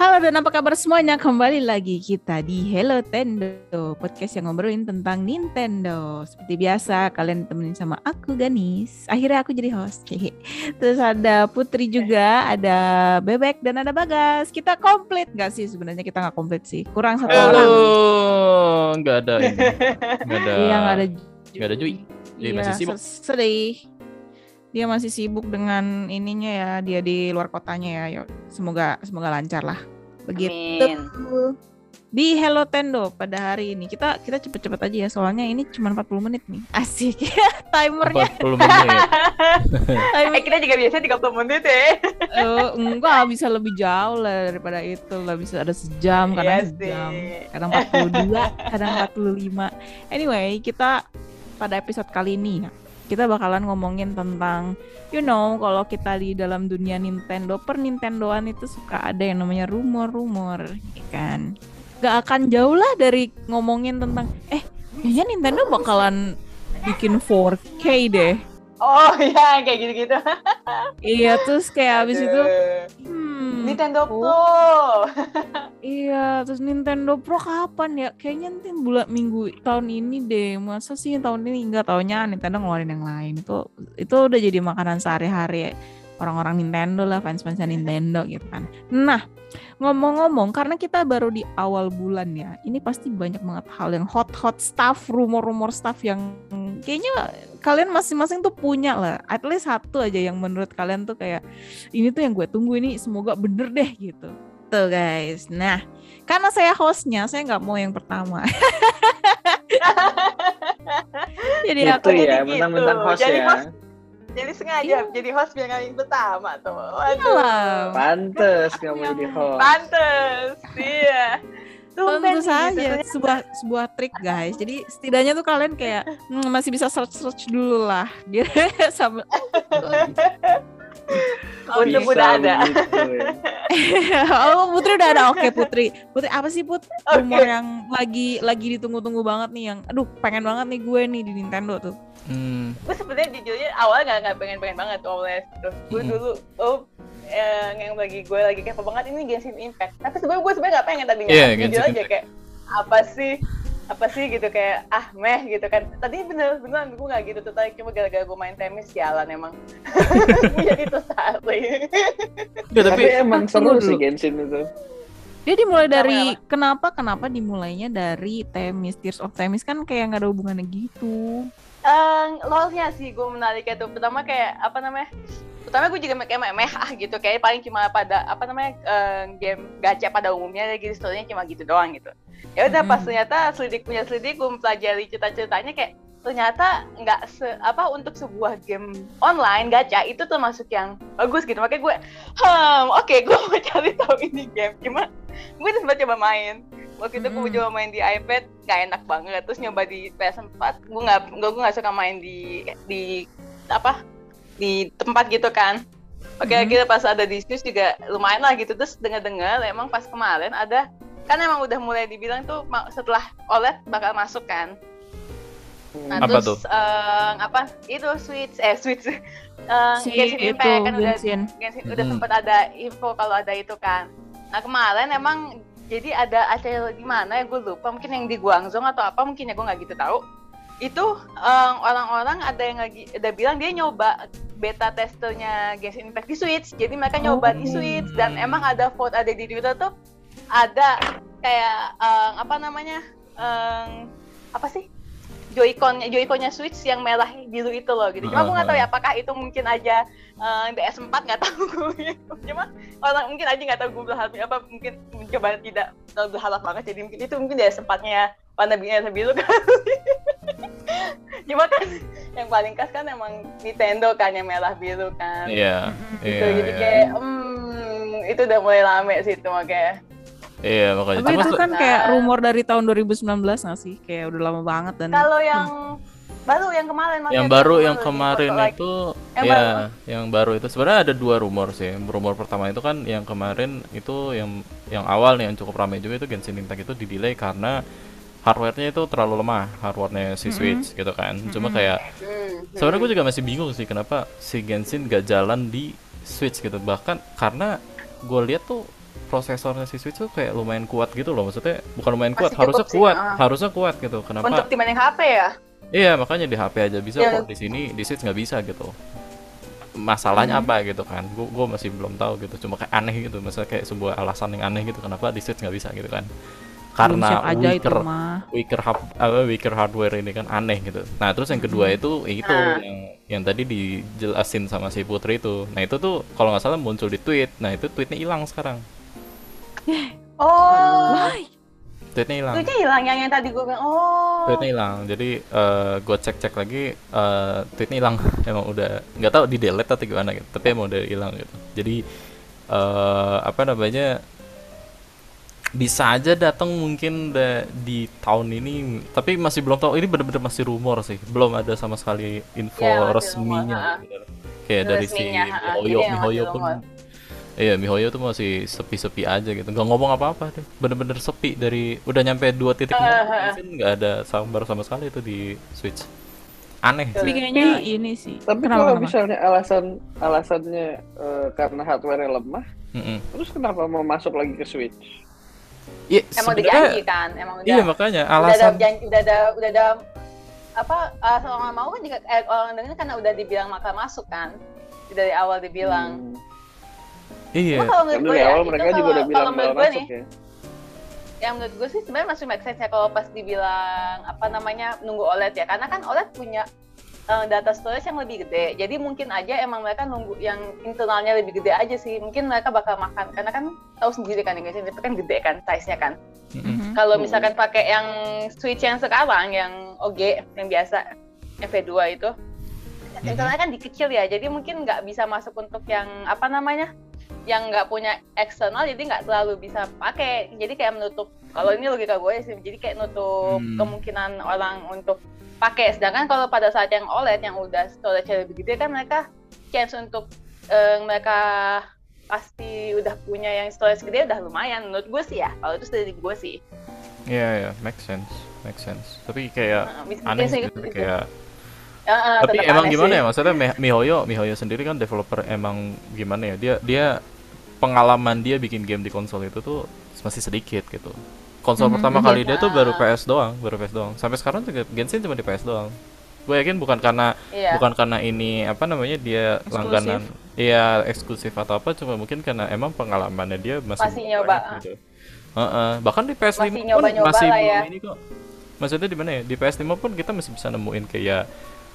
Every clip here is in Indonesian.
Halo dan apa kabar semuanya, kembali lagi kita di Hello Tendo, podcast yang ngobrolin tentang Nintendo. Seperti biasa kalian temenin sama aku Ganis, akhirnya aku jadi host. Terus ada Putri juga, ada Bebek dan ada Bagas. Kita komplit gak sih? Sebenarnya kita gak komplit sih, kurang satu orang. Gak ada ini, gak ada Jui, dia masih sibuk. Sedih, dia masih sibuk dengan ininya ya, dia di luar kotanya ya. Semoga lancar lah. Begitu. Amin. Di Hello Tendo pada hari ini kita cepet-cepet aja ya, soalnya ini cuma 40 menit nih. Asik ya timernya. 40 menit. Kita juga biasa 30 menit ya. Enggak, bisa lebih jauh lah daripada itu lah, bisa ada sejam, kadang yes, sejam, kadang 42, kadang 45. Anyway, kita pada episode kali ini ya, kita bakalan ngomongin tentang, you know, kalau kita di dalam dunia Nintendo, per Nintendoan itu suka ada yang namanya rumor-rumor, ya kan? Gak akan jauh lah dari ngomongin tentang, kayaknya Nintendo bakalan bikin 4K deh. Oh iya, kayak gitu-gitu. Iya, terus kayak abis itu, Nintendo Pro. Iya, terus Nintendo Pro kapan ya? Kayaknya nanti tahun ini deh. Masa sih tahun ini? Enggak, taunya Nintendo ngeluarin yang lain. Itu udah jadi makanan sehari-hari ya, orang-orang Nintendo lah, fans-fansnya Nintendo gitu kan. Nah, ngomong-ngomong, karena kita baru di awal bulan ya, ini pasti banyak banget hal yang hot-hot stuff, rumor-rumor stuff yang kayaknya kalian masing-masing tuh punya lah, at least satu aja yang menurut kalian tuh kayak, ini tuh yang gue tunggu, ini semoga bener deh gitu. Tuh guys, nah karena saya hostnya, saya gak mau yang pertama. Jadi gitu aku ya, jadi gitu host jadi ya. Jadi sengaja jadi host biar kalian pertama tuh. Aduh. Pantes kamu jadi host. Pantes. Iya. Tentu saja sebuah trik guys. Jadi setidaknya tuh kalian kayak masih bisa search dulu lah. Gitu sama. Untuk udah ada. Oh, Putri udah ada. Oke, Putri apa sih rumor yang lagi ditunggu-tunggu banget nih, yang aduh pengen banget nih gue nih di Nintendo tuh. Gue sebenarnya jujurnya awal nggak pengen banget OLED. Terus gue dulu yang bagi gue lagi kepo banget ini Genshin Impact. Tapi sebenarnya gue nggak pengen tadinya. Jujur aja kayak apa sih gitu, kayak meh gitu kan. Tadi bener-bener gue gak gitu tertarik, cuma gara-gara gue main Temis, jalan emang. Jadi tertarik. Tapi emang seru sih Genshin itu. Dia dimulai dari kenapa dimulainya dari Temis, Tears of Temis kan kayak gak ada hubungannya gitu. Lolnya sih gue menariknya tuh, pertama kayak pertama gue juga kayak meh gitu, kayak paling cuma pada game gacha pada umumnya, gitu storynya cuma gitu doang gitu. Ya udah pas ternyata selidik gue mempelajari cerita-ceritanya, kayak ternyata nggak untuk sebuah game online gacha itu termasuk yang bagus gitu. Makanya gue gue mau cari tahu ini game, cuma gue udah sempat coba main. Waktu itu gue coba main di iPad, nggak enak banget. Terus nyoba di PS4, gue nggak suka main di tempat gitu kan. Oke, akhirnya pas ada diskus juga lumayan lah gitu. Terus dengar-dengar emang pas kemarin ada, kan emang udah mulai dibilang tuh setelah OLED bakal masuk kan. Nah, apa terus itu Switch Genshin Impact kan udah udah sempat ada info kalau ada itu kan. Nah kemarin emang jadi ada acara di mana ya gue lupa, mungkin yang di Guangzhou atau apa mungkin ya, gue nggak gitu tahu. Itu orang-orang ada yang lagi udah bilang dia nyoba beta testernya Genshin Impact di Switch. Jadi mereka nyoba di Switch, dan emang ada vote ada di Twitter tuh, ada kayak Joy-Connya Switch yang merah biru itu loh gitu. Cuma gue nggak tahu ya apakah itu mungkin aja DS4, nggak tahu gue. Cuma orang mungkin aja nggak tahu, gue berharap apa mungkin coba tidak terlalu berharap banget. Jadi mungkin itu DS4-nya warna biru kan. Cuma kan yang paling khas kan emang Nintendo kan yang merah biru kan. Iya. Jadi kayak itu udah mulai lame sih itu makanya. Iya, makanya. Tapi itu kan kayak rumor dari tahun 2019 nggak sih? Kayak udah lama banget. Dan kalau yang baru yang kemarin, yang baru itu sebenarnya ada dua rumor sih. Rumor pertama itu kan yang kemarin itu yang awal nih yang cukup ramai juga itu Genshin Impact itu di-delay karena hardware-nya itu terlalu lemah, hardware-nya si Switch gitu kan. Cuma kayak sebenarnya gue juga masih bingung sih kenapa si Genshin gak jalan di Switch gitu. Bahkan karena gue lihat tuh prosesornya si Switch tuh kayak lumayan kuat gitu loh, maksudnya bukan lumayan kuat, harusnya kuat sih, harusnya kuat gitu. Kenapa? Untuk dibanding HP ya? Iya, makanya di HP aja bisa ya, kok di sini di Switch nggak bisa gitu. Masalahnya apa gitu kan? Gue masih belum tahu gitu, cuma kayak aneh gitu, maksudnya kayak sebuah alasan yang aneh gitu kenapa di Switch nggak bisa gitu kan? Karena weaker hardware ini kan aneh gitu. Nah terus yang kedua itu yang tadi dijelasin sama si Putri itu. Nah itu tuh kalau nggak salah muncul di tweet. Nah itu tweetnya hilang sekarang. Oh. Tweetnya hilang. Tweetnya hilang yang tadi gue bilang. Oh. Tweetnya hilang. Jadi gue cek lagi tweetnya hilang. Emang udah nggak tahu di delete atau gimana gitu. Tapi emang udah hilang gitu. Jadi apa namanya? Bisa aja datang mungkin di tahun ini, tapi masih belum tahu. Ini benar-benar masih rumor sih, belum ada sama sekali info ya, resminya. Rumor, kayak dari resminya, si miHoYo pun, iya miHoYo tuh masih sepi-sepi aja gitu, nggak ngomong apa-apa deh, benar-benar sepi dari udah nyampe 2.0, nggak ada sambar sama sekali itu di Switch. Aneh sih. Kayaknya ini sih. Tapi kalau misalnya alasannya karena hardware lemah, terus kenapa mau masuk lagi ke Switch? Ya, emang dijanji kan, emang udah. Iya makanya alasan. Udah ada apa? Alasan orang mau kan jika orang dengar karena udah dibilang maka masuk kan, dari awal dibilang. Iya. Kalau menurut gue awal mereka juga udah bilang bakal masuk ya. Yang menurut gue sih sebenarnya masih make sense ya kalau pas dibilang apa namanya nunggu OLED ya, karena kan OLED punya data storage yang lebih gede, jadi mungkin aja emang mereka nunggu yang internalnya lebih gede aja sih, mungkin mereka bakal makan, karena kan tahu sendiri kan Indonesia itu kan gede kan size-nya kan. Kalau misalkan pakai yang Switch yang sekarang, yang OG yang biasa FE2 itu, internalnya kan dikecil ya, jadi mungkin nggak bisa masuk untuk yang apa namanya, yang nggak punya eksternal, jadi nggak terlalu bisa pakai, jadi kayak menutup. Kalau ini logika gue sih, jadi kayak nutup kemungkinan orang untuk pakai. Sedangkan kalau pada saat yang OLED yang udah storage-nya lebih gede kan mereka chance untuk mereka pasti udah punya yang storage gede udah lumayan menurut gue sih ya, kalau itu dari gue sih. Iya, make sense. Tapi kayak aneh gitu, kayak tapi emang gimana sih ya, maksudnya miHoYo sendiri kan developer, emang gimana ya, dia pengalaman dia bikin game di konsol itu tuh masih sedikit gitu. Konsol pertama kali dia tuh baru PS doang, Sampai sekarang juga Genshin cuma di PS doang. Gue yakin bukan karena ini apa namanya dia eksklusif, langganan, iya eksklusif atau apa, cuma mungkin karena emang pengalamannya dia masih nyoba gitu. Bahkan di PS5 masih pun masih ya, belum ini kok. Maksudnya di mana ya? Di PS5 pun kita masih bisa nemuin kayak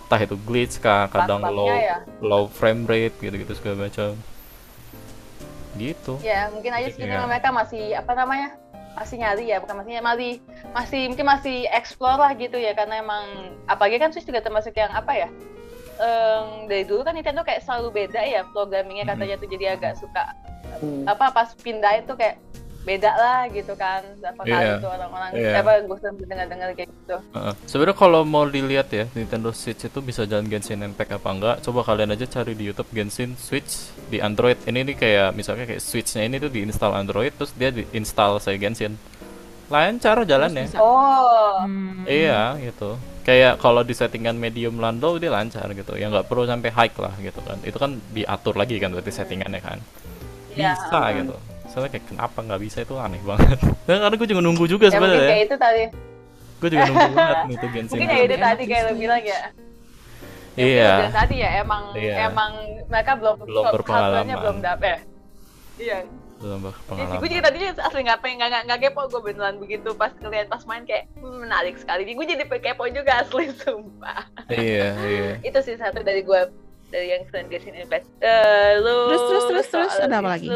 entah itu glitch kah, kadang low frame rate gitu-gitu segala macam. Gitu. Ya, mungkin aja sih mereka masih apa namanya? Masih nyari ya, bukan masih explore lah gitu ya, karena emang apalagi kan Switch juga termasuk yang apa ya, dari dulu kan Nintendo kayak selalu beda ya programmingnya katanya tuh, jadi agak suka apa pas pindah itu kayak beda lah gitu kan, berapa kali tuh orang-orang apa gue sering dengar-dengar kayak gitu. Sebenarnya kalau mau dilihat ya Nintendo Switch itu bisa jalan Genshin Impact apa enggak, coba kalian aja cari di YouTube Genshin Switch di Android. Ini nih kayak misalnya kayak Switch-nya ini tuh diinstal Android terus dia diinstal saya Genshin. Lain cara jalannya. Oh. Iya gitu. Kayak kalau di settingan medium low dia lancar gitu. Ya nggak perlu sampai high lah gitu kan. Itu kan diatur lagi kan berarti settingannya kan. Bisa gitu. Soalnya kayak kenapa nggak bisa itu aneh banget. Nah, karena gue juga nunggu juga sebenarnya. Mungkin kayak itu tadi. Gue juga nunggu banget nih tuh Genshin. Mungkin kayak itu tadi kayak lo bilang ya. Iya. Dan tadi ya emang mereka belum berpengalaman. Belum dapet. Iya. Belum berpengalaman. Gue jadi tadinya asli nggak kepo, gue beneran begitu pas ngeliat pas main kayak menarik sekali. Gue jadi kepo juga asli sumpah. Iya. Itu sih satu dari gue dari yang keren Genshin Impact. Terus ada apa lagi?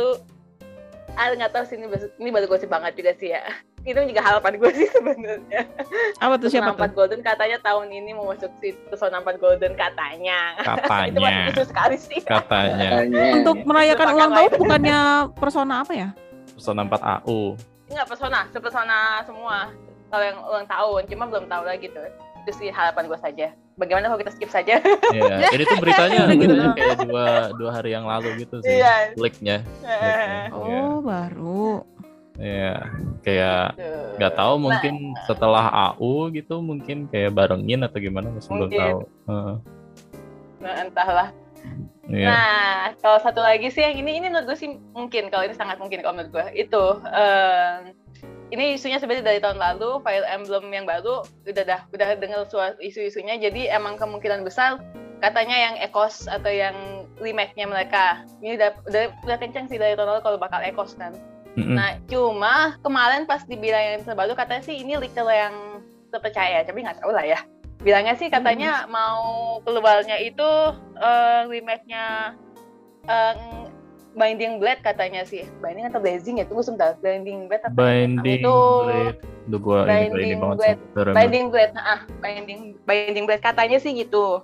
Nggak tahu sih, ini baru gosip banget juga sih ya. Itu juga harapan gue sih sebenarnya. Apa tuh, siapa tuh? Persona 4 Golden katanya tahun ini mau masuk si Persona 4 Golden katanya. Itu masih khusus sekali sih. Katanya. Untuk merayakan ulang tahun bukannya Persona apa ya? Persona 4 AU. Enggak, Persona semua. Kalau yang ulang tahun, cuma belum tahu lagi tuh. Itu sih harapan gue saja. Bagaimana kalau kita skip saja? Iya, jadi itu beritanya kayak dua hari yang lalu gitu sih, leak-nya. Oh, baru. Iya, kayak nggak tahu mungkin setelah AU gitu mungkin kayak barengin atau gimana, masih belum tahu. Nah, entahlah. Yeah. Nah, kalau satu lagi sih yang ini menurut gue sih mungkin, kalau ini sangat mungkin kalau menurut gue, itu ini isunya sebenarnya dari tahun lalu, Fire Emblem yang baru udah dengar isu-isunya, jadi emang kemungkinan besar katanya yang ECOS atau yang remake-nya mereka ini udah kenceng sih dari tahun lalu kalau bakal ECOS kan. Mm-hmm. Nah, cuma kemarin pas dibilang yang terbaru katanya sih ini leaker yang terpercaya, tapi nggak tahu lah ya. Bilangnya sih katanya mau keluarnya itu remake-nya Binding Blade katanya sih. Binding atau Blazing ya? Tunggu sebentar. Binding Blade apa? Binding itu Blade. Duh, gua ini banget. Binding Blade. Binding Blade katanya sih gitu.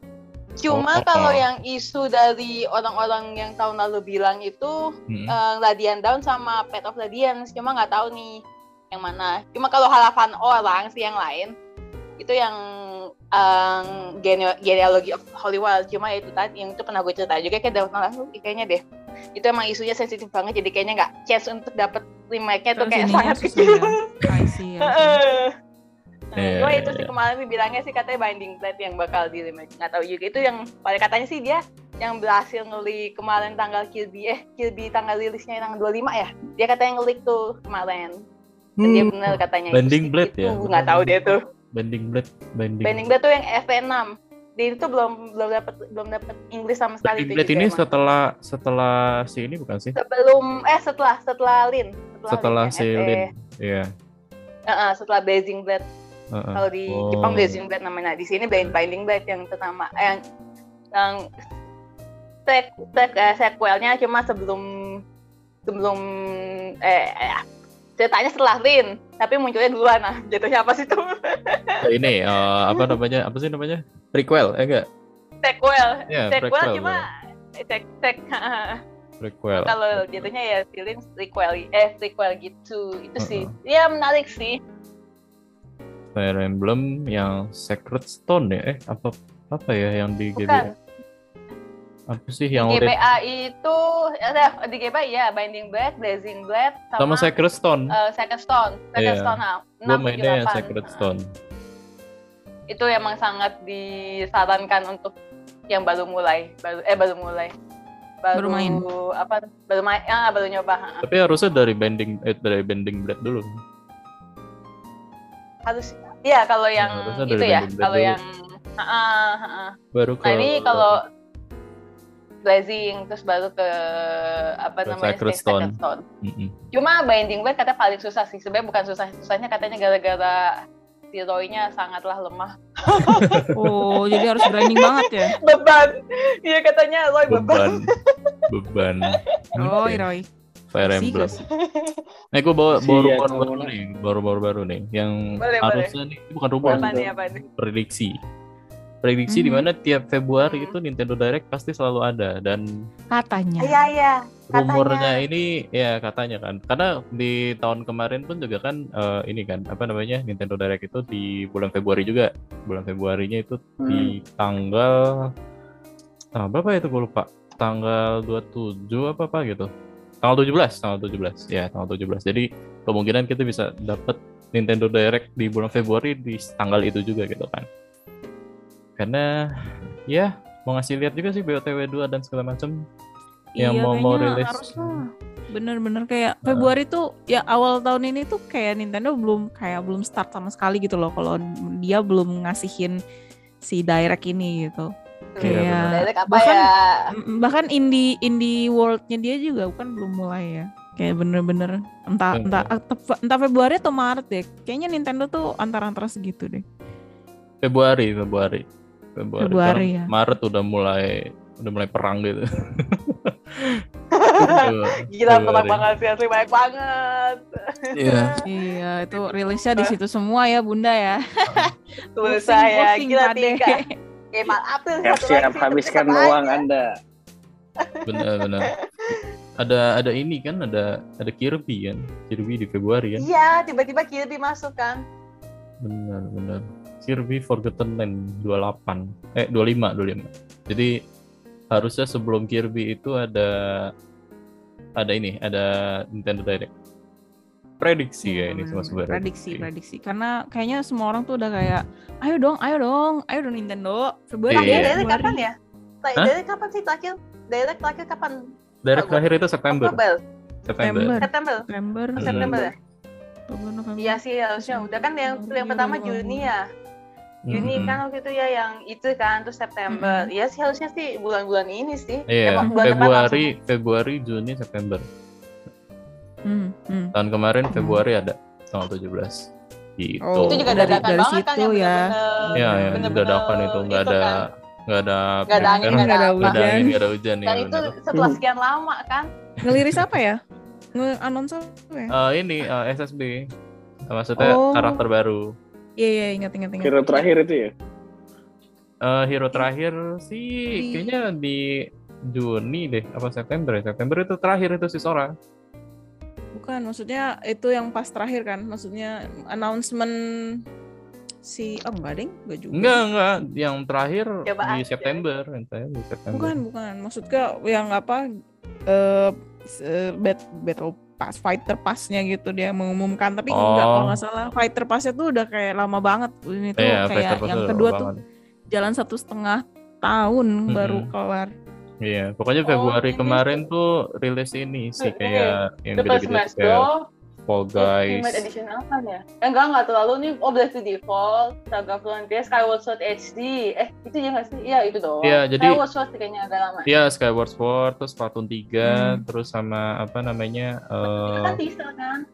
Cuma kalau yang isu dari orang-orang yang tahun lalu bilang itu Radiant Dawn sama Path of Radiance, cuma nggak tahu nih yang mana. Cuma kalau halaman orang sih yang lain itu yang Genealogy of Hollywood, cuma itu tadi yang itu pernah gue cerita juga kayak dapat langsung kayaknya deh. Itu emang isunya sensitif banget, jadi kayaknya nggak chance untuk dapat remake-nya tuh kayak sangat kecil. Gue itu sih kemarin bilangnya sih katanya Binding Blade yang bakal di remake, nggak tahu juga itu yang paling katanya sih dia yang berhasil nge-leak kemarin tanggal Kirby tanggal rilisnya tanggal 25 ya, dia katanya nge-leak tuh kemarin. Dan dia benar katanya. Binding Blade ya. Gue nggak tahu dia tuh. Binding Blade tuh yang FP6. Dia itu belum dapat Inggris sama sekali. Binding Blade ini emang. setelah si ini bukan sih? Setelah Lin. Iya. Setelah Blazing Blade. Kalau di Jepang Blazing Blade namanya. Di sini Binding Blade yang pertama yang sequelnya cuma sebelum ceritanya setelah Lin, tapi munculnya duluan. Nah, jatuhnya apa sih tuh? Ini apa sih namanya? Prequel, enggak? Sequel. Yeah, sequel cuma prequel. Kalau jatuhnya ya si Lin prequel gitu. Itu sih. Ya menarik sih. Fire Emblem yang Sacred Stone ya? Apa ya yang di GBA? Apa sih yang di GBA itu di GBA ya Binding Blade, Blazing Blade sama Sacred Stone. Sacred Stone. Gue mainnya yang Sacred Stone. Itu emang sangat disarankan untuk yang baru nyoba. Tapi harusnya dari Binding Blade dulu. Harus ya kalau yang itu ya, kalau yang baru ke. Nah, ini kalau Blazing terus baru ke Sacred Stone. Mm-hmm. Cuma Binding Blade katanya paling susah sih. Sebenarnya bukan susahnya katanya gara-gara si Roy-nya sangatlah lemah. Oh, jadi harus grinding banget ya. Beban. Iya katanya Roy beban. Roy. Fire Emblem. Nah, gue bawa rumor nih, baru-baru nih yang harusnya nih bukan rumor. Prediksi di mana tiap Februari itu Nintendo Direct pasti selalu ada dan katanya. Iya. Rumornya ini ya katanya kan. Karena di tahun kemarin pun juga kan Nintendo Direct itu di bulan Februari juga. Bulan Februarinya itu di tanggal berapa itu gue lupa. Tanggal 27 apa gitu. Tanggal 17. Ya, tanggal 17. Jadi kemungkinan kita bisa dapat Nintendo Direct di bulan Februari di tanggal itu juga gitu kan. Karena ya mau ngasih lihat juga sih BOTW 2 dan segala macam yang mau rilis. Haruslah. Bener-bener kayak Februari tuh ya awal tahun ini tuh kayak Nintendo belum start sama sekali gitu loh kalau dia belum ngasihin si Direct ini gitu. Kayak bahkan indie world-nya dia juga kan belum mulai ya. Kayak bener-bener entah Februari atau Maret deh. Kayaknya Nintendo tuh antara segitu deh. Februari ya. Maret udah mulai perang gitu. Gila perang banget sih, asli banyak banget. Iya, itu rilisnya di situ semua ya Bunda ya. Tulis saya gila tingkat. Siap habiskan uang Anda. Benar. Ada ini kan, ada Kirby kan. Kirby di Februari kan. Iya, tiba-tiba Kirby masuk kan. Benar. Kirby Forgotten Land 25. Jadi harusnya sebelum Kirby itu ada Nintendo Direct. Prediksi ya ini semua sebenarnya. Prediksi. Karena kayaknya semua orang tuh udah kayak ayo dong Nintendo. Februari kapan ya? Direct kapan sih terakhir? Direct terakhir kapan? Direct terakhir itu September. September. Ya? Iya sih harusnya udah kan yang pertama Juni ya. Juni kan waktu itu ya yang itu kan terus September. Iya sih harusnya sih bulan-bulan ini sih. Iya. Februari, Juni, September. Tahun kemarin Februari ada tanggal 17. Gitu. Oh, itu juga dadakan dari banget situ kan ya. Iya, ya, dadakan itu enggak ada angin, enggak ada hujan. Dan itu setelah sekian lama kan. Ngeliris apa ya? Nge-announce apa ya? Ini SSB. Maksudnya karakter baru. Iya, ingat. Hero terakhir itu ya? Hero terakhir sih kayaknya di Juni deh, apa September ya? September itu terakhir itu si Sora. Bukan, maksudnya itu yang pas terakhir kan? Maksudnya announcement si enggak, yang terakhir di September, di September. Bukan, maksudnya yang apa battle pass, fighter passnya gitu dia mengumumkan, tapi enggak kalau nggak salah fighter passnya tuh udah kayak lama banget ini tuh kayak yang kedua tuh banget. Jalan 1,5 tahun baru keluar. Iya, pokoknya Februari kemarin tuh rilis ini sih kayak yang beda-beda Fall Guys. Ultimate Edition apa ya? Enggak terlalu nih. Blazing Blade, Saga Frontier, Skyward Sword HD. Itu ya nggak sih? Iya itu doang. Ya, jadi Skyward Sword kayaknya agak lama. Iya, Skyward Sword, terus Splatoon 3, terus sama apa namanya? Kan teaser kan?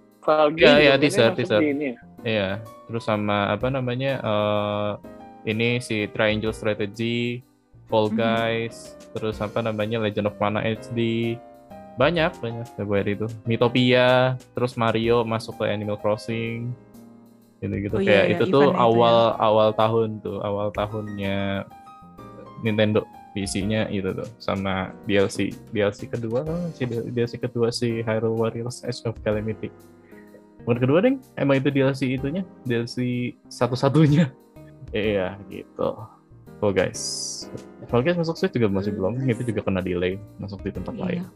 Iya, teaser. Iya, terus sama apa namanya? Ini si Triangle Strategy, Fall Guys, terus apa namanya Legend of Mana HD. Banyak Februari itu. Mythopia, terus Mario masuk ke Animal Crossing. Gitu-gitu kayak itu tuh awal tahunnya Nintendo PC-nya itu tuh sama DLC kedua si Hyrule Warriors Age of Calamity. Bukan kedua, Ding. Emang itu DLC satu-satunya. Iya, gitu. Oh, guys. Kalau guys masuk Switch juga masih belum, itu juga kena delay masuk di tempat lain.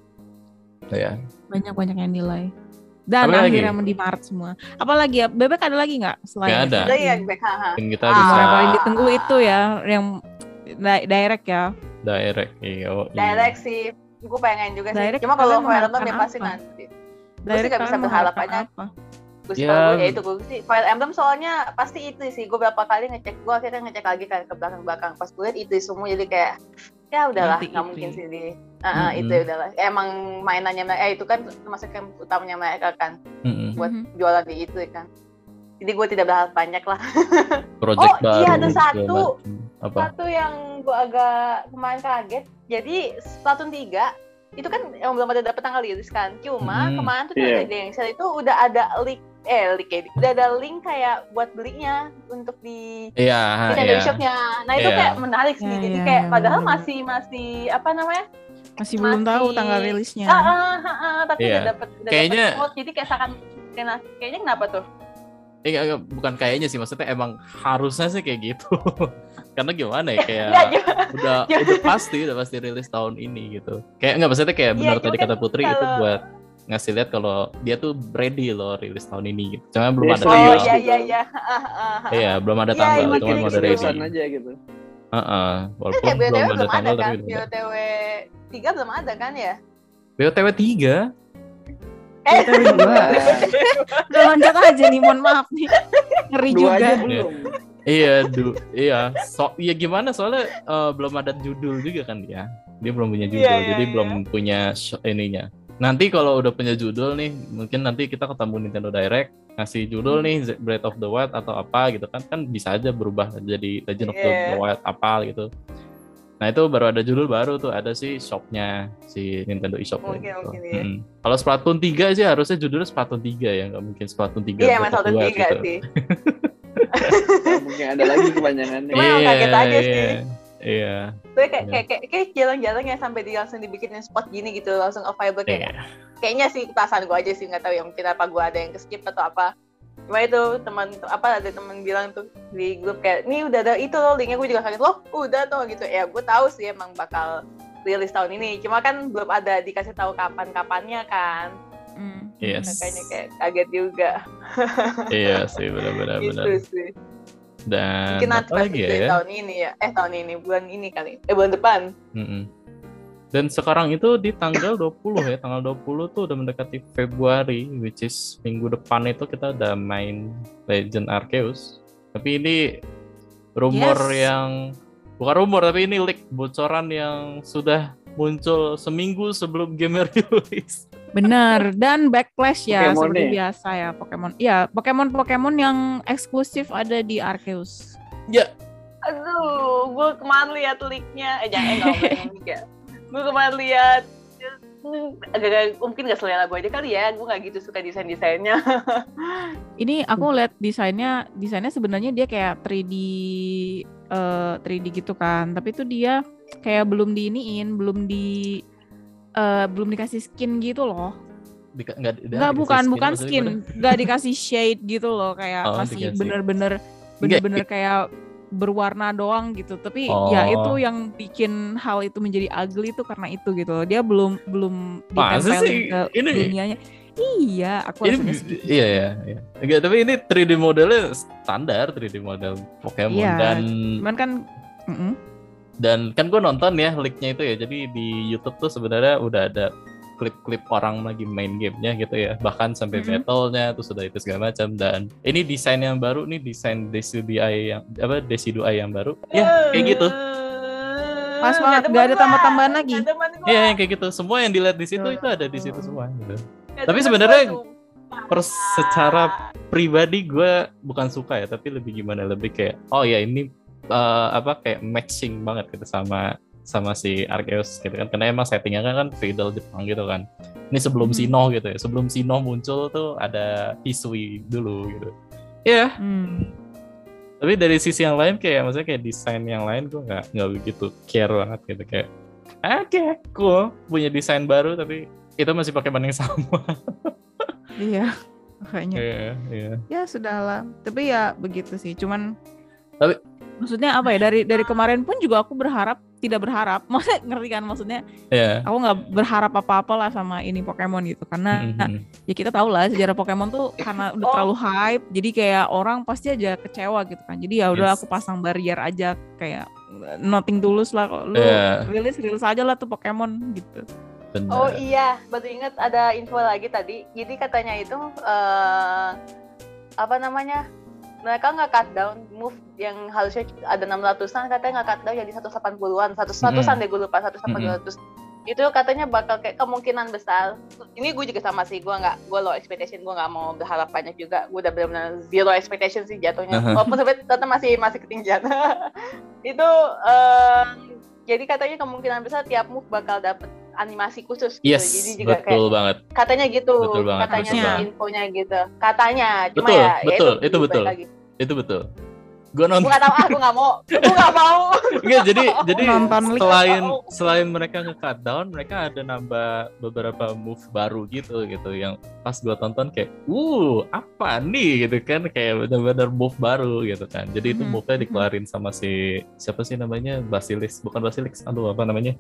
Ya. Banyak yang delay. Dan apalagi akhirnya di Maret semua. Apalagi ya, BBK ada lagi nggak selain? Nggak ada. Ada yang BBK. Kita bisa. Yang paling ditunggu itu ya, yang direct ya. Direct, iya. Direct sih, gue pengen juga sih. Direct, cuma kalau Fire Emblem ya pasti nanti. Gue sih nggak bisa berharap banyak. Gue sih Fire Emblem soalnya pasti itu sih. Gue berapa kali ngecek, gue akhirnya ngecek lagi kan ke belakang. Pas gue liat itu semua jadi kayak, ya udahlah, nggak mungkin sih di. Itu udahlah. Emang mainannya mereka itu kan termasuk yang utamanya mereka kan buat jualan di itu kan. Jadi gue tidak berharap banyak lah. Project baru. Iya ada satu yang gue agak kemarin kaget. Jadi Splatoon 3 itu kan yang belum ada dapat tanggal rilis kan. Cuma kemarin tuh di Gengsel itu udah ada link, udah ada link kayak buat belinya untuk di shopnya. Nah itu kayak menarik sih. Jadi kayak padahal masih apa namanya? Masih belum tahu tanggal rilisnya. Tapi udah dapat. Kayaknya. Jadi kayak seakan kayaknya kenapa tuh? Bukan kayaknya sih, maksudnya emang harusnya sih kayak gitu. Karena gimana ya kayak udah pasti rilis tahun ini gitu. Kayak enggak maksudnya kayak benar tadi kata Putri kalau, itu buat ngasih lihat kalau dia tuh ready loh rilis tahun ini gitu. Cuma belum ada tanggal. Iya, belum ada tanggal, cuma udah ready aja gitu. Walaupun belum ada tanggal kan? Tapi BOTW 3 belum ada kan ya? BOTW 3? BOTW 2. Udah loncat aja nih, mohon maaf nih. Ngeri juga. Iya, gimana soalnya belum ada judul juga kan dia. Dia belum punya judul, jadi belum punya ininya. Nanti kalau udah punya judul nih, mungkin nanti kita ketemu Nintendo Direct ngasih judul nih Breath of the Wild atau apa gitu kan bisa aja berubah jadi Legend of the Wild apa gitu. Nah itu baru ada judul baru tuh, ada si shopnya, si Nintendo eShop gitu. Kalau Splatoon 3 sih harusnya judulnya Splatoon 3 ya, nggak mungkin Splatoon 3 Breath of the Wild gitu. Mungkin ada lagi kepanjangannya. Cuma kaget aja sih. Iya. Tapi kayak jalan-jalan yang sampai langsung dibikinin spot gini gitu, langsung available kayak. Kayaknya sih perasaan gue aja sih, nggak tahu ya mungkin apa gue ada yang keskip atau apa. Cuma itu teman bilang tuh di grup kayak, nih udah ada itu loh linknya, gue juga kaget loh, udah tuh gitu. Ya gue tahu sih emang bakal rilis tahun ini, cuma kan belum ada dikasih tahu kapan-kapannya kan. Yes. Makanya kayak kaget juga. Iya sih benar-benar. Gitu sih. Dan mungkin apa lagi ya? Tahun ini ya, bulan ini kali, bulan depan. Dan sekarang itu di tanggal 20 ya, tanggal 20 tuh udah mendekati Februari, which is minggu depan itu kita udah main Legend Arceus. Tapi ini rumor yang, bukan rumor, tapi ini leak, bocoran yang sudah muncul seminggu sebelum game rilis. Bener, dan backlash ya, Pokemon seperti biasa ya, Pokemon. Iya, Pokemon yang eksklusif ada di Arceus. Ya. Aduh, gue kemarin lihat leak-nya, gue kemarin lihat, agak mungkin gak selera gue aja kali ya, gue gak gitu suka desain-desainnya. Ini aku lihat desainnya sebenarnya dia kayak 3D gitu kan, tapi itu dia kayak belum diiniin, belum dikasih skin gitu loh. Bukan skin, gak dikasih shade gitu loh, kayak masih bener-bener kayak berwarna doang gitu. Tapi ya itu yang bikin hal itu menjadi ugly itu karena itu gitu. Dia belum ditempelin ke ini dunianya. Iya, aku rasanya segitu. Iya. Enggak, tapi ini 3D modelnya standar 3D model Pokemon iya, dan cuman kan dan kan gue nonton ya leak-nya itu ya. Jadi di YouTube tuh sebenarnya udah ada klip-klip orang lagi main gamenya gitu ya, bahkan sampai battle-nya terus udah itu segala macam. Dan ini desain yang baru nih, desain Decidueye yang baru ya, kayak gitu pas banget, gak ada tambah-tambahan lagi ya, kayak gitu. Semua yang dilihat di situ itu ada di situ semua gitu. Tapi sebenarnya secara pribadi gue bukan suka ya, tapi lebih kayak ini kayak matching banget gitu sama si Arceus gitu kan, karena emang settingnya kan feudal Jepang gitu kan. Ini sebelum Sinnoh gitu ya, sebelum Sinnoh muncul tuh ada Hisui dulu gitu ya. Tapi dari sisi yang lain kayak, maksudnya kayak desain yang lain gue nggak begitu care banget gitu, kayak cool punya desain baru tapi itu masih pakai ban yang sama. Iya makanya ya sudahlah, tapi ya begitu sih. Cuman tapi maksudnya apa ya, dari kemarin pun juga aku tidak berharap, maksudnya ngerti kan maksudnya, aku nggak berharap apa-apa lah sama ini Pokemon gitu, karena ya kita tahu lah sejarah Pokemon tuh karena udah terlalu hype, jadi kayak orang pasti aja kecewa gitu kan. Jadi ya udah aku pasang barrier aja, kayak nothing tulus lah, lu rilis aja lah tuh Pokemon gitu. Bener. Oh iya, baru ingat ada info lagi tadi. Jadi katanya itu mereka nggak cut down move yang harusnya ada 600-an, katanya nggak cut down jadi 180-an. 100-an deh gue lupa, 180-200. Itu katanya bakal kayak kemungkinan besar. Ini gue juga sama sih, gue low expectation, gue nggak mau berharap banyak juga. Gue udah benar-benar zero expectation sih jatuhnya. Walaupun sebenarnya tetap masih ketinggian. Itu jadi katanya kemungkinan besar tiap move bakal dapet animasi khusus gitu. Jadi juga betul kayak banget. Katanya gitu. Betul banget. Katanya infonya gitu. Katanya cuma betul, ya itu betul. Gua nonton. Gua tahu aku enggak mau. Enggak, jadi selain mereka nge-cut down, mereka ada nambah beberapa move baru gitu yang pas gua tonton kayak, apa nih gitu kan, kayak benar-benar move baru gitu kan. Jadi itu move-nya dikeluarin sama si siapa sih namanya? Basilisk. Aduh, apa namanya?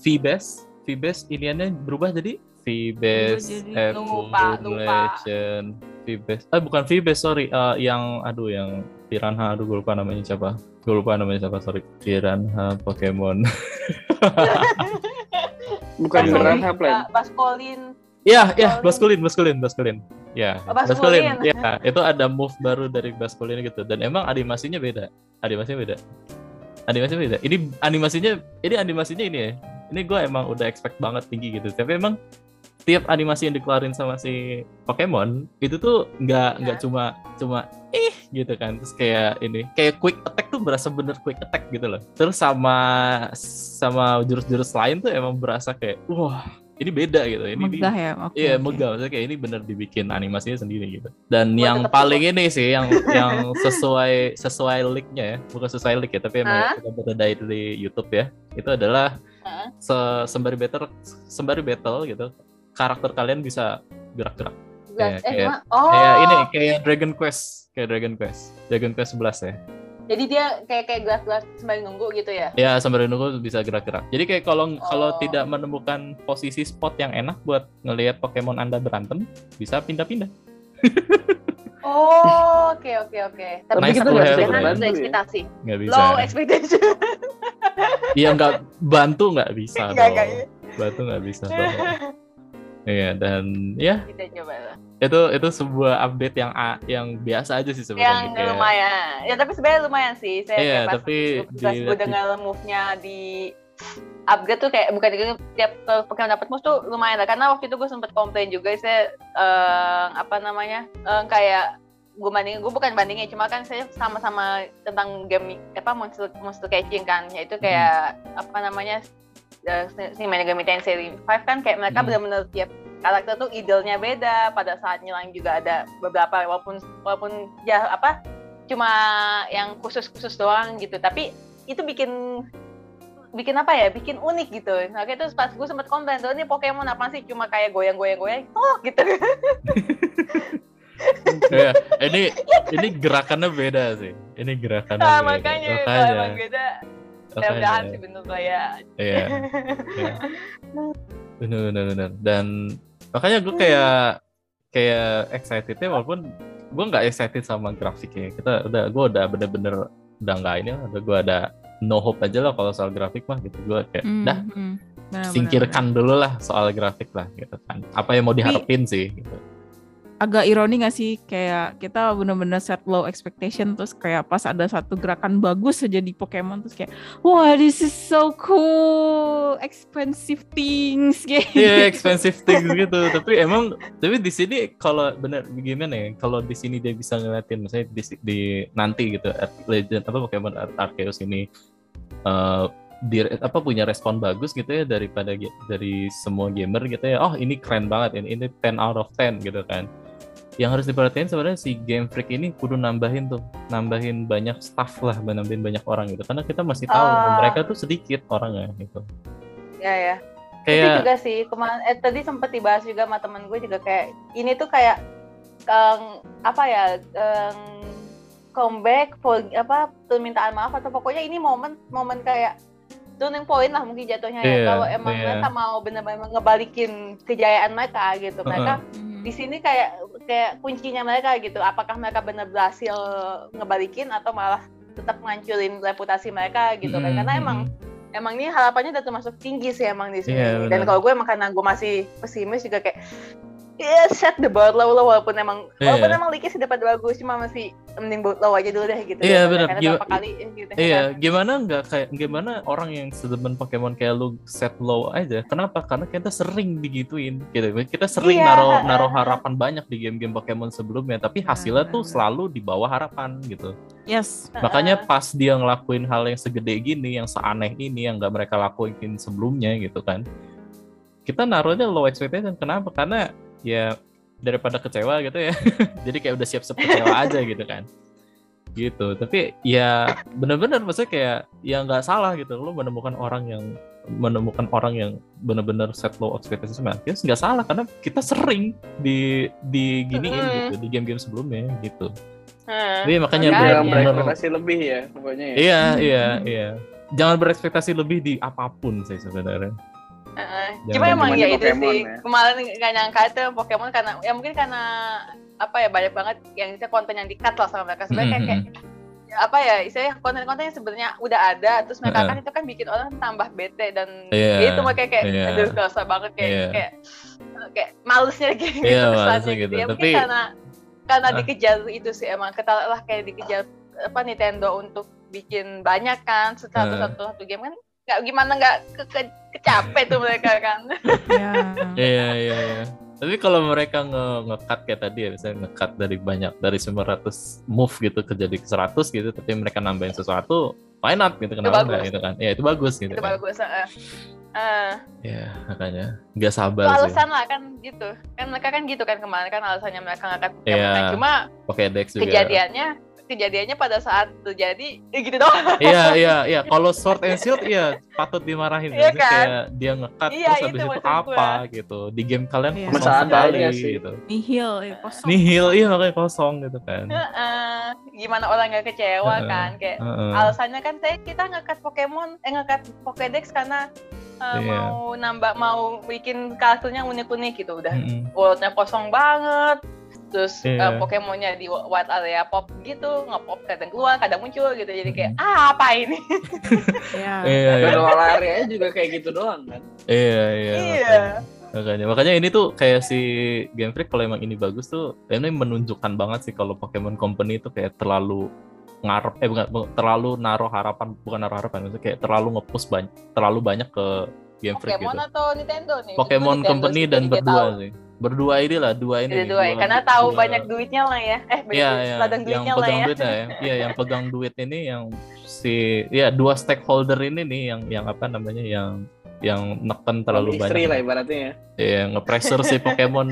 V-Base iniannya berubah jadi V-Base Evolution V-Base bukan V-Base sorry yang Piranha, gue lupa namanya siapa sorry, Piranha Pokemon bukan Piranha Plant, Basculin. Iya, Basculin. Basculin. Ya, itu ada move baru dari Basculin gitu, dan emang animasinya beda. Ini animasinya ini ya. Ini gue emang udah expect banget tinggi gitu. Tapi emang tiap animasi yang dikeluarin sama si Pokemon itu tuh nggak cuma gitu kan. Terus kayak ini, kayak quick attack tuh berasa bener quick attack gitu loh. Terus sama jurus-jurus lain tuh emang berasa kayak ini beda gitu. Ini megah ya. Iya, megah. Maksudnya kayak ini bener dibikin animasinya sendiri gitu. Dan yang paling ini sih yang sesuai leak-nya ya. Bukan sesuai leak ya, tapi emang kita beda dari YouTube ya. Itu adalah sembari battle gitu. Karakter kalian bisa gerak-gerak. Kayak Dragon Quest. Dragon Quest 11 ya. Jadi dia kayak gelas-gelas sembari nunggu gitu ya? Ya, sembari nunggu bisa gerak-gerak. Jadi kayak kalau tidak menemukan posisi spot yang enak buat ngelihat Pokemon Anda berantem, bisa pindah-pindah. Oh, oke. Tapi nice kita jangan ekspektasi. Low expectation. Iya, enggak bantu enggak bisa. Bantu enggak bisa. Iya, dan ya. Kita coba. Itu sebuah update yang biasa aja sih sebenarnya. Yang lumayan. Ya tapi sebenarnya lumayan sih. Saya pas gue dengar move-nya di upgrade tuh kayak bukan gitu tiap Pokemon dapat move tuh lumayan lah. Karena waktu itu gue sempet komplain juga saya kayak gue bukan bandingnya cuma kan saya sama-sama tentang game apa monster catching kan. Yaitu kayak si Shin Megami Tensei 5 kan kayak mereka benar-benar tiap karakter tuh idolnya beda, pada saat nyelang juga ada beberapa walaupun ya cuma yang khusus doang gitu, tapi itu bikin unik gitu. Nah kayak itu pas gue sempet komplain tuh ini Pokemon apa sih cuma kayak goyang-goyang gitu. Ya, ini gerakannya beda sih. Makanya beda. Mudah-mudahan sih bener lah ya. Iya. Bener. Dan makanya gue kayak excitednya walaupun gue nggak excited sama grafiknya. Gue udah bener-bener udah nggak ini lah. Gue ada no hope aja lah kalau soal grafik mah gitu. Gue kayak singkirkan dulu lah soal grafik lah gitu kan. Apa yang mau diharapin sih gitu. Agak ironi nggak sih kayak kita benar-benar set low expectation terus kayak pas ada satu gerakan bagus aja di Pokemon terus kayak wah this is so cool expensive things gitu. Yeah, expensive things gitu. tapi di sini kalau benar gimana ya kalau di sini dia bisa ngeliatin misalnya di nanti gitu Legend Pokemon Arceus ini punya respon bagus gitu ya dari semua gamer gitu ya. Oh, ini keren banget ini 10 out of 10 gitu kan. Yang harus diperhatiin sebenarnya si Game Freak ini kudu nambahin banyak staff lah, nambahin banyak orang gitu. Karena kita masih tahu mereka tuh sedikit orangnya gitu. Ya. Kayak... Itu juga sih kemarin tadi sempat dibahas juga sama teman gue juga kayak ini tuh kayak comeback permintaan maaf atau pokoknya ini momen kayak turning point lah mungkin jatuhnya ya kalau emang mereka mau benar-benar ngebalikin kejayaan mereka gitu. Mereka di sini kayak kuncinya mereka gitu. Apakah mereka benar berhasil ngebalikin atau malah tetap ngancurin reputasi mereka gitu kan. Karena emang ini harapannya udah termasuk tinggi sih emang di sini. Yeah, dan kalau gue emang karena gue masih pesimis juga kayak set the bar low walaupun emang Likis dapat bagus cuma masih mending low aja dulu deh gitu. Iya benar. Gimana orang yang sedemen Pokemon kayak lu set low aja. Kenapa? Karena kita sering digituin gitu. Kita sering naruh harapan banyak di game-game Pokemon sebelumnya tapi hasilnya tuh selalu di bawah harapan gitu. Yes. Makanya pas dia ngelakuin hal yang segede gini, yang seaneh ini yang enggak mereka lakuin sebelumnya gitu kan. Kita naruhnya low expectation. Kenapa? Karena ya daripada kecewa gitu ya. Jadi kayak udah siap-siap kecewa aja gitu kan. Gitu. Tapi ya benar-benar maksudnya kayak ya enggak salah gitu. Lu menemukan orang yang benar-benar set low expectation sama Arceus enggak salah karena kita sering diginiin gitu di game-game sebelumnya gitu. Jadi makanya berekspektasi lebih ya pokoknya ya. Iya. Jangan berekspektasi lebih di apapun sih sebenarnya. Cuma emang ya itu sih ya. Kemarin nggak nyangka itu Pokemon karena ya mungkin karena banyak banget yang itu konten yang di-cut lah sama mereka sebenarnya istilahnya konten-konten yang sebenarnya udah ada terus mereka kan itu kan bikin orang tambah bete dan itu makanya kayak aduh kerasa banget kayak malesnya gitu malesnya gitu ya, tapi karena dikejar itu sih emang ketahuan lah kayak dikejar Nintendo untuk bikin banyak kan satu game kan nggak gimana nggak kecape tuh mereka kan. Iya. Tapi kalau mereka nge-cut kayak tadi ya, misalnya nge-cut dari 900 move gitu ke jadi 100 gitu, tapi mereka nambahin sesuatu, why not gitu kenapa enggak gitu kan. Ya itu bagus gitu. Itu kan. Bagus, ya, makanya enggak sabar sih. Alasan lah kan gitu. Kan mereka kan gitu kan kemarin kan alasannya mereka nge-cut Pokemon cuma Pokédex juga. Kejadiannya pada saat terjadi gitu doang. Iya. Kalau Sword and Shield patut dimarahin kan? Kayak dia nge-cut terus habis itu apa gitu. Di game kalian kosong sekali gitu. Nihil, iya makanya kosong gitu kan. Gimana orang enggak kecewa kan kayak alasannya kan kita nge-cut Pokédex karena mau bikin karakternya unik-unik gitu udah. Worldnya kosong banget. terus Pokemonnya di wide area pop gitu, nge-pop kadang keluar, kadang muncul gitu, jadi kayak apa ini? Iya. Luar areanya juga kayak gitu doang kan? Iya. Makanya ini tuh kayak si Game Freak kalau emang ini bagus tuh, ini menunjukkan banget sih kalau Pokemon Company itu kayak terlalu ngarep, terlalu naruh harapan, bukan naruh harapan, maksudnya kayak terlalu nge-push banyak, terlalu banyak ke Game Freak gitu. Pokemon atau Nintendo nih? Pokemon Nintendo Company dan berdua ini. Karena tahu banyak duitnya lah ya. Ladang duitnya lah ya. Yang pegang duit ya. Iya, yang pegang duit ini yang si dua stakeholder ini nih yang apa namanya yang neken terlalu banyak. Istri lah ibaratnya ya. Iya, nge-pressure si Pokemon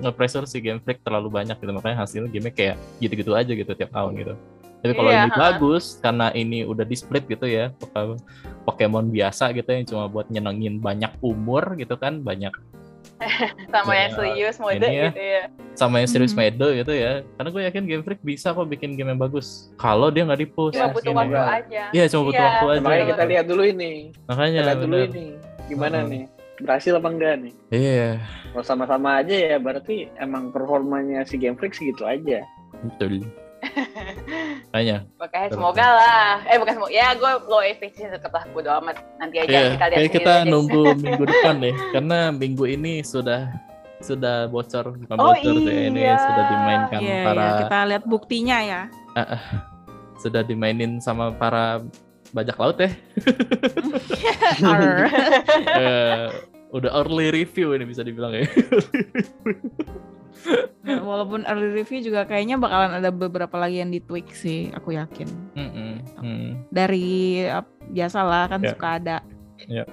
nge-pressure si Game Freak terlalu banyak gitu, makanya hasilnya game-nya kayak gitu-gitu aja gitu tiap tahun gitu. Tapi kalau ini bagus karena ini udah di split gitu ya, Pokemon biasa gitu yang cuma buat nyenengin banyak umur gitu kan, banyak sama yang serius mode gitu ya. Sama yang serius mode gitu ya. Karena gue yakin Game Freak bisa kok bikin game yang bagus. Kalau dia nggak di-push. Cuma butuh waktu aja. Iya, cuma butuh waktu aja. Makanya kita lihat dulu ini. Gimana nih? Berhasil apa enggak nih? Iya. Kalau sama-sama aja ya berarti emang performanya si Game Freak segitu aja. Betul. Makanya. Makanya semoga lah. Bukan semoga. Ya gue low expectation tetap lah, bodo amat. Nanti aja kita lihat. Kayak kita nunggu minggu depan deh. Karena minggu ini sudah bocor, bukan bocor deh. Ini sudah dimainkan para. Iya, kita lihat buktinya ya. Sudah dimainin sama para bajak laut ya. Udah early review ini bisa dibilang ya. Walaupun early review juga kayaknya bakalan ada beberapa lagi yang ditweak sih, aku yakin. Dari biasalah kan suka ada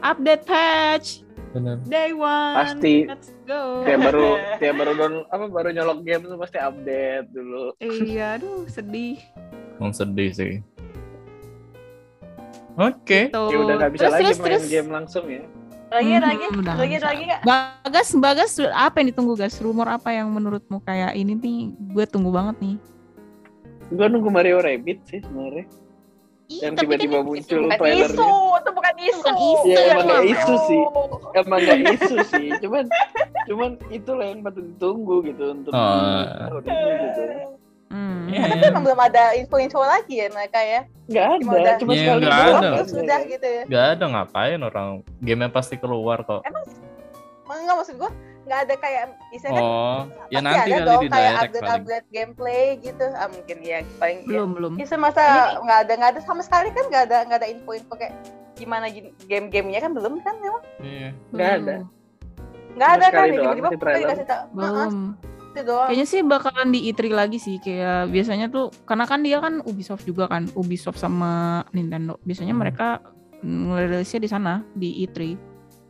update patch. Bener. Day one. Pasti. Let's go. Tiap baru baru nyolok game tuh pasti update dulu. Iya, aduh sedih. Emang sedih sih. Oke. Gitu. Ya udah nggak bisa terus game langsung ya. Lagi. Bagas, apa yang ditunggu guys? Rumor apa yang menurutmu kayak ini nih? Gue tunggu banget nih. Gue nunggu Mario Rabbids sih sebenarnya. Yang tiba-tiba muncul trailernya. Itu bukan isu. Emang gak isu sih. Cuman itulah yang patut ditunggu gitu untuk. Karena memang belum ada info lagi ya mereka ya. Nggak ada, cuma sekali doang sudah gitu ya. Nggak ada, ngapain orang game-nya pasti keluar kok. Emang nggak, maksud gue nggak ada kayak isinya kan ya nanti ada dong kayak update gameplay gitu. Mungkin ya paling belum. Isu masa nggak ada sama sekali kan nggak ada info kayak gimana game-gamenya kan belum kan memang. Iya. Nggak ada kan tiba-tiba dikasih tahu. Kayaknya sih bakalan di E3 lagi sih, kayak biasanya tuh karena kan dia kan Ubisoft juga kan, Ubisoft sama Nintendo. Biasanya mereka ngerilisnya di sana di E3.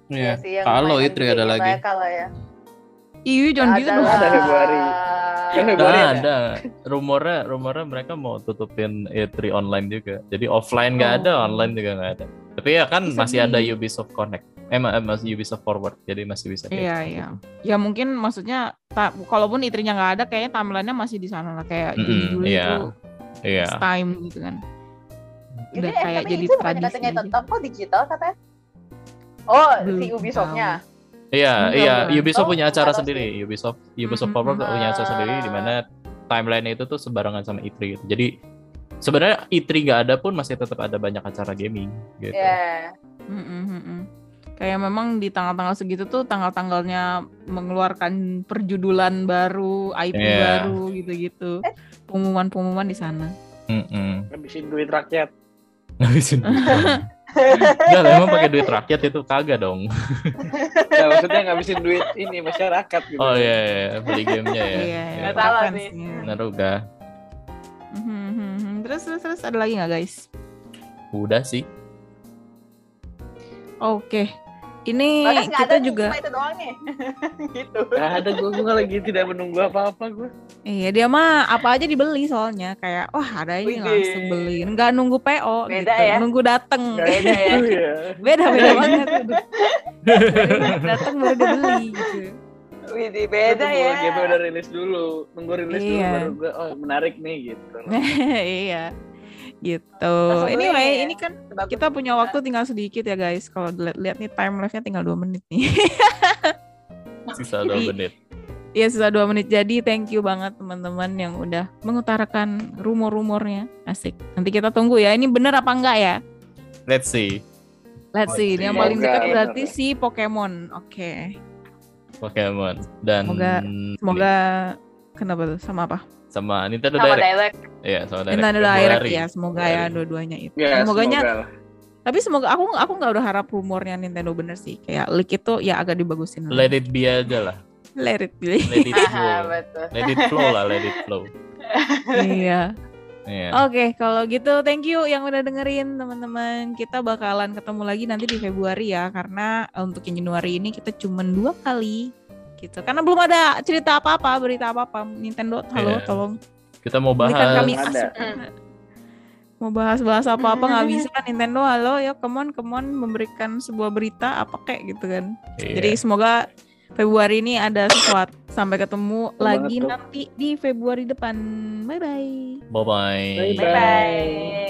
Iya. Kalau E3 ada lagi. Iya, jangan gitu dong. Ada Februari. Ada. Rumornya mereka mau tutupin E3 online juga. Jadi offline enggak ada, online juga enggak ada. Tapi ya kan masih ada Ubisoft Connect. Masih Ubisoft Forward, jadi masih bisa. Iya. Ya mungkin maksudnya, kalaupun itrinya nggak ada, kayaknya timelinenya masih di sana lah, kayak dulu itu time gitu kan. Udah kayak jadi tradisi. Katanya tetap kok digital katanya. Si Ubisoft-nya. Iya. Ubisoft punya acara sendiri. Ubisoft Forward punya acara sendiri, di mana timelinenya itu tuh sembarangan sama E3 gitu. Jadi sebenarnya E3 nggak ada pun masih tetap ada banyak acara gaming gitu. Iya. Kayak memang di tanggal-tanggal segitu tuh tanggal-tanggalnya mengeluarkan perjudulan baru, IP baru gitu-gitu. Pengumuman-pengumuman di sana. Ngabisin duit rakyat. Enggak, memang pakai duit rakyat itu kagak dong. Nah, maksudnya ngabisin duit ini masyarakat gitu. Oh iya, beli gamenya ya. Enggak salah nih. Benar juga. Terus ada lagi enggak, guys? Udah sih. Oke. Ini kita juga itu doang nih. Gitu. Nah, ada gue lagi tidak menunggu apa-apa gue. Iya, dia mah apa aja dibeli soalnya, kayak ada ini langsung beli. Enggak nunggu PO beda gitu. Ya? Nunggu dateng. Beda ya. Beda banget. Dateng baru dibeli gitu. Widih, beda ya. Gue udah rilis dulu. Nunggu rilis dulu baru gue menarik nih gitu. Iya. Gitu. Anyway, ini kan kita punya waktu tinggal sedikit ya guys. Kalau lihat nih time live-nya tinggal 2 menit nih. Sisa 2 menit. Ya sudah 2 menit jadi. Thank you banget teman-teman yang udah mengutarakan rumor-rumornya. Asik. Nanti kita tunggu ya. Ini benar apa enggak ya? Let's see. Let's see. Yang paling dekat berarti si Pokemon. Oke. Okay. Pokemon dan semoga kenapa tuh? Sama apa? Sama Nintendo Direct. Iya, sama Direct. Nintendo Direct ya, semoga ya dua-duanya itu. Ya, semoganya. Semoga. Tapi semoga aku enggak udah harap rumornya Nintendo bener sih. Kayak leak itu ya agak dibagusin. Let it be aja lah. Let it flow. Iya. Yeah. Oke, kalau gitu thank you yang udah dengerin teman-teman. Kita bakalan ketemu lagi nanti di Februari ya, karena untuk yang Januari ini kita cuma 2 kali gitu. Karena belum ada cerita apa-apa, berita apa-apa. Nintendo, halo, tolong. Kita mau bahas. Berikan kami mau bahas apa-apa nggak bisa. Nintendo, halo, ya come on memberikan sebuah berita apa kayak gitu kan. Yeah. Jadi semoga Februari ini ada sesuatu. Sampai ketemu lagi nanti di Februari depan. Bye-bye. Bye-bye.